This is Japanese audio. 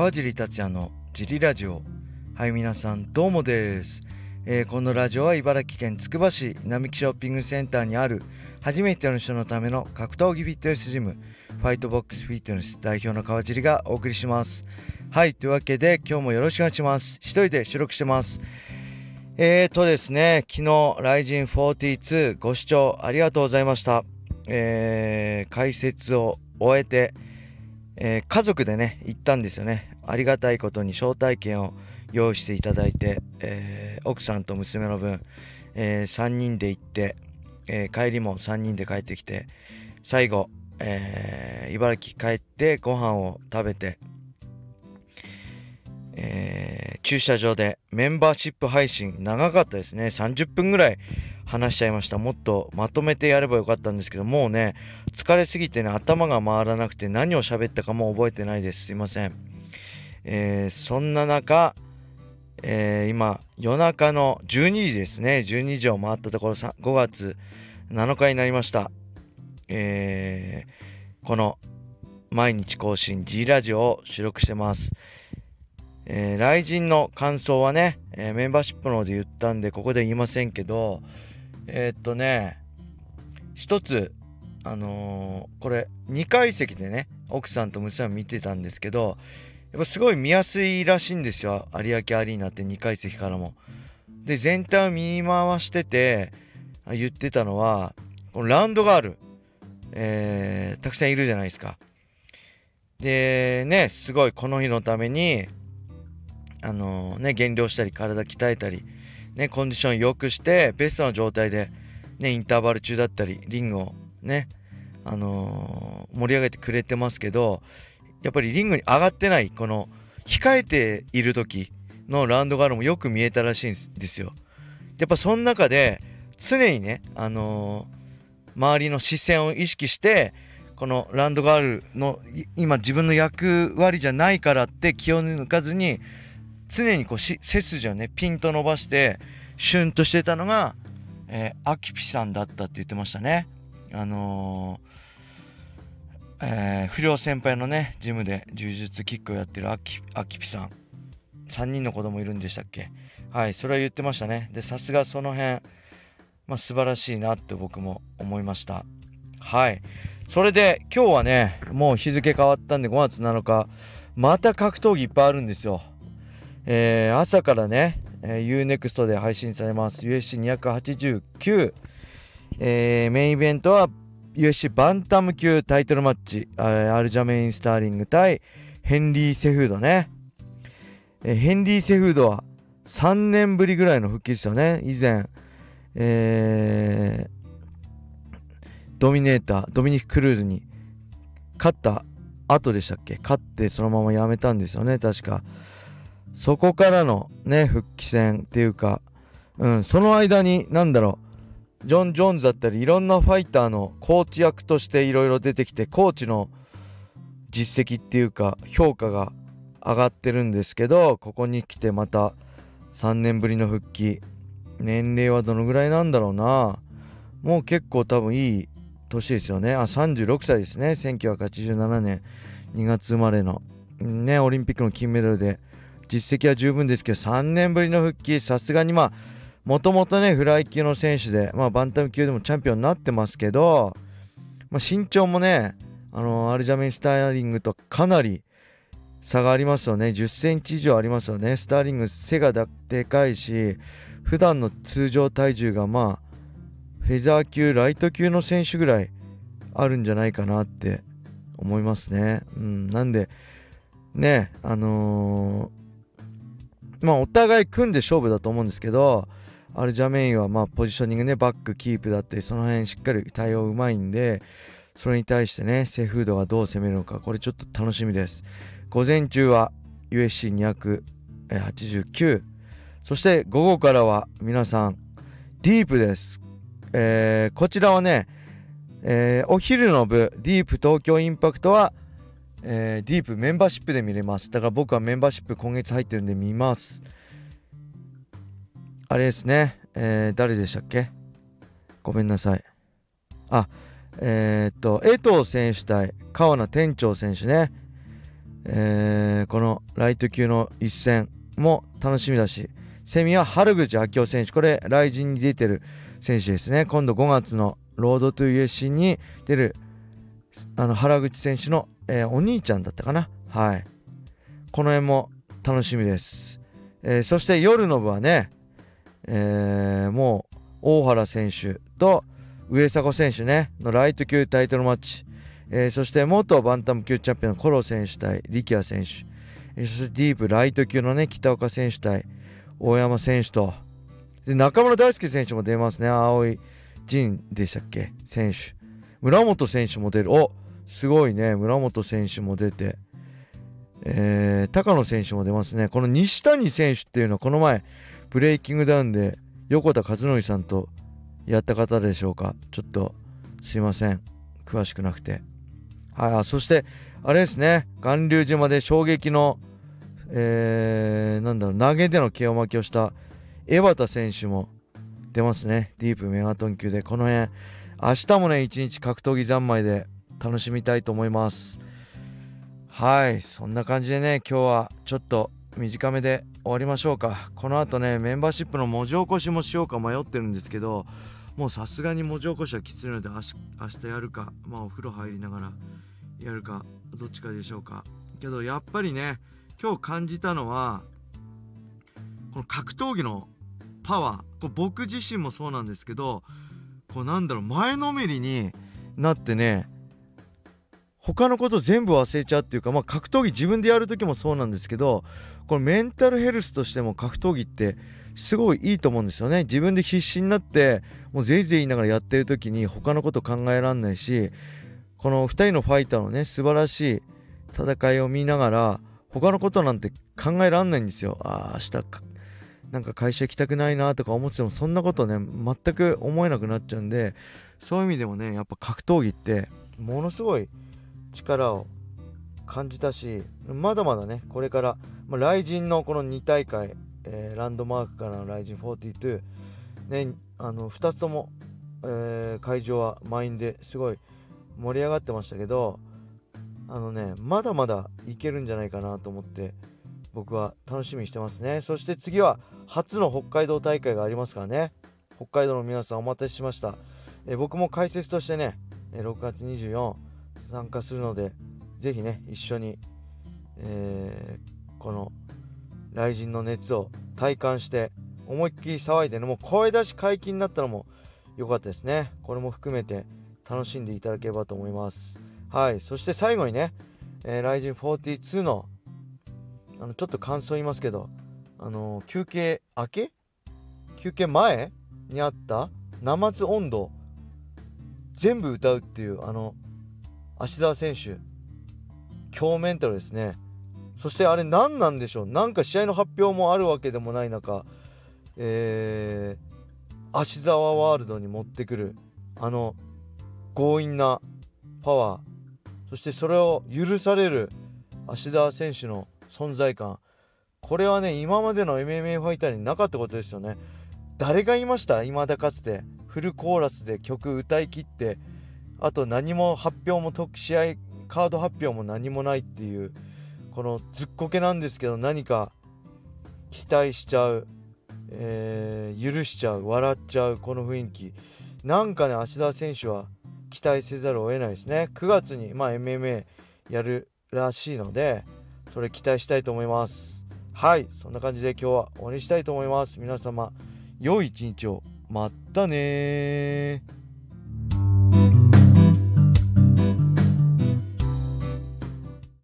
川尻達也のジリラジオ。はい、皆さんどうもです。このラジオは茨城県つくば市並木ショッピングセンターにある初めての人のための格闘技フィットネスジム、ファイトボックスフィットネス代表の川尻がお送りします。はい、というわけで今日もよろしくお願いします。一人で収録してます。ですね、昨日 RIZIN42 ご視聴ありがとうございました。解説を終えて、家族でね行ったんですよね。ありがたいことに招待券を用意していただいて、奥さんと娘の分、3人で行って、帰りも3人で帰ってきて、最後、茨城帰ってご飯を食べて、駐車場でメンバーシップ配信長かったですね。30分ぐらい話しちゃいました。もっとまとめてやればよかったんですけど、もうね疲れすぎてね頭が回らなくて何を喋ったかも覚えてないです。すいません。そんな中、今夜中の12時ですね。12時を回ったところ5月7日になりました。この毎日更新 G ラジオを収録してます。RIZINの感想はね、メンバーシップの方で言ったんでここで言いませんけど、一つこれ2階席でね奥さんと娘は見てたんですけど、やっぱすごい見やすいらしいんですよ、有明アリーナって。2階席からもで全体を見回してて言ってたのは、このラウンドガール、たくさんいるじゃないですか。でね、すごいこの日のために減量したり体鍛えたり、ね、コンディション良くしてベストな状態で、ね、インターバル中だったりリングをね、盛り上げてくれてますけど、やっぱりリングに上がってないこの控えている時のラウンドガールもよく見えたらしいんですよ。やっぱその中で常にね、周りの視線を意識してこのラウンドガールの今自分の役割じゃないからって気を抜かずに常にこう背筋をねピンと伸ばしてシュンとしてたのが、アキピさんだったって言ってましたね。不良先輩のねジムで柔術キックをやってるアキピさん、3人の子供いるんでしたっけ。はい、それは言ってましたね。でさすがその辺、素晴らしいなって僕も思いました。はい、それで今日はねもう日付変わったんで5月7日また格闘技いっぱいあるんですよ。朝からね、U-NEXT で配信されます UFC289、メインイベントは UFC バンタム級タイトルマッチ、アルジャメイン・スターリング対ヘンリー・セフードね。ヘンリー・セフードは3年ぶりぐらいの復帰ですよね。以前、ドミネータードミニク・クルーズに勝った後でしたっけ。勝ってそのままやめたんですよね確か。そこからのね復帰戦っていうか、その間にジョン・ジョーンズだったりいろんなファイターのコーチ役としていろいろ出てきて、コーチの実績っていうか評価が上がってるんですけど、ここに来てまた3年ぶりの復帰。年齢はどのぐらいなんだろうな、もう結構多分いい年ですよね。36歳ですね。1987年2月生まれのね、オリンピックの金メダルで実績は十分ですけど3年ぶりの復帰、さすがにもともとねフライ級の選手で、バンタム級でもチャンピオンになってますけど、身長もねアルジャメイン・スターリングとかなり差がありますよね。10センチ以上ありますよね。スターリング背がでかいし、普段の通常体重がフェザー級ライト級の選手ぐらいあるんじゃないかなって思いますね。なんでねお互い組んで勝負だと思うんですけど、アルジャメインはポジショニングね、バックキープだったりその辺しっかり対応うまいんで、それに対してねセフードがどう攻めるのか、これちょっと楽しみです。午前中は UFC289、そして午後からは皆さんディープです。こちらはね、お昼の部ディープ東京インパクトはディープメンバーシップで見れます。だから僕はメンバーシップ今月入ってるんで見ます。あれですね、誰でしたっけ、ごめんなさい。江藤選手対川名店長選手ね。このライト級の一戦も楽しみだし、セミは春口秋夫選手、これRIZINに出てる選手ですね。今度5月のロードトゥ UFC に出る原口選手の、お兄ちゃんだったかな、はい、この辺も楽しみです、そして夜の部はね、もう大原選手と上迫選手ねのライト級タイトルマッチ、そして元バンタム級チャンピオンのコロ選手対力也選手、そしてディープライト級のね北岡選手対大山選手と、で中村大輔選手も出ますね。青井仁でしたっけ選手、村本選手も出る。お、すごいね、村本選手も出て、高野選手も出ますね。この西谷選手っていうのはこの前ブレイキングダウンで横田和則さんとやった方でしょうか。ちょっとすいません、詳しくなくて。はい、そしてあれですね、巌流島で衝撃の、投げでのKO負けをした江端選手も出ますね、ディープメガトン級で。この辺明日もね一日格闘技三昧で楽しみたいと思います。はい、そんな感じでね今日はちょっと短めで終わりましょうか。この後ねメンバーシップの文字起こしもしようか迷ってるんですけど、もうさすがに文字起こしはきついので明日やるか、まあお風呂入りながらやるかどっちかでしょうか。けどやっぱりね今日感じたのはこの格闘技のパワー、僕自身もそうなんですけど、前のめりになってね他のこと全部忘れちゃうっていうか、まあ格闘技自分でやる時もそうなんですけど、このメンタルヘルスとしても格闘技ってすごいいいと思うんですよね。自分で必死になってもうぜいぜい言いながらやってる時に他のこと考えらんないし、この2人のファイターのね素晴らしい戦いを見ながら他のことなんて考えらんないんですよ。明日なんか会社行きたくないなとか思っててもそんなことね全く思えなくなっちゃうんで、そういう意味でもねやっぱ格闘技ってものすごい力を感じたし、まだまだねこれから、RIZINのこの2大会、ランドマークからのRIZIN42、ね、2つとも、会場は満員ですごい盛り上がってましたけど、まだまだいけるんじゃないかなと思って僕は楽しみにしてますね。そして次は初の北海道大会がありますからね、北海道の皆さんお待たせしました。僕も解説としてね6月24日参加するので、ぜひね一緒に、このRIZINの熱を体感して思いっきり騒いでね、もう声出し解禁になったのも良かったですね。これも含めて楽しんでいただければと思います。はい、そして最後にね、RIZIN42 のちょっと感想言いますけど、休憩前にあったナマズ音頭全部歌うっていう芦澤選手強メンタルですね。そしてあれ何なんでしょう、なんか試合の発表もあるわけでもない中、芦澤ワールドに持ってくる強引なパワー、そしてそれを許される芦澤選手の存在感、これはね今までの MMA ファイターになかったことですよね。誰がいました、今だかつてフルコーラスで曲歌い切って、あと何も発表も試合カード発表も何もないっていう、このずっこけなんですけど何か期待しちゃう、許しちゃう、笑っちゃう、この雰囲気なんかね芦澤選手は期待せざるを得ないですね。9月にMMA やるらしいのでそれ期待したいと思います。はい、そんな感じで今日は終わりしたいと思います。皆様良い一日を。またね。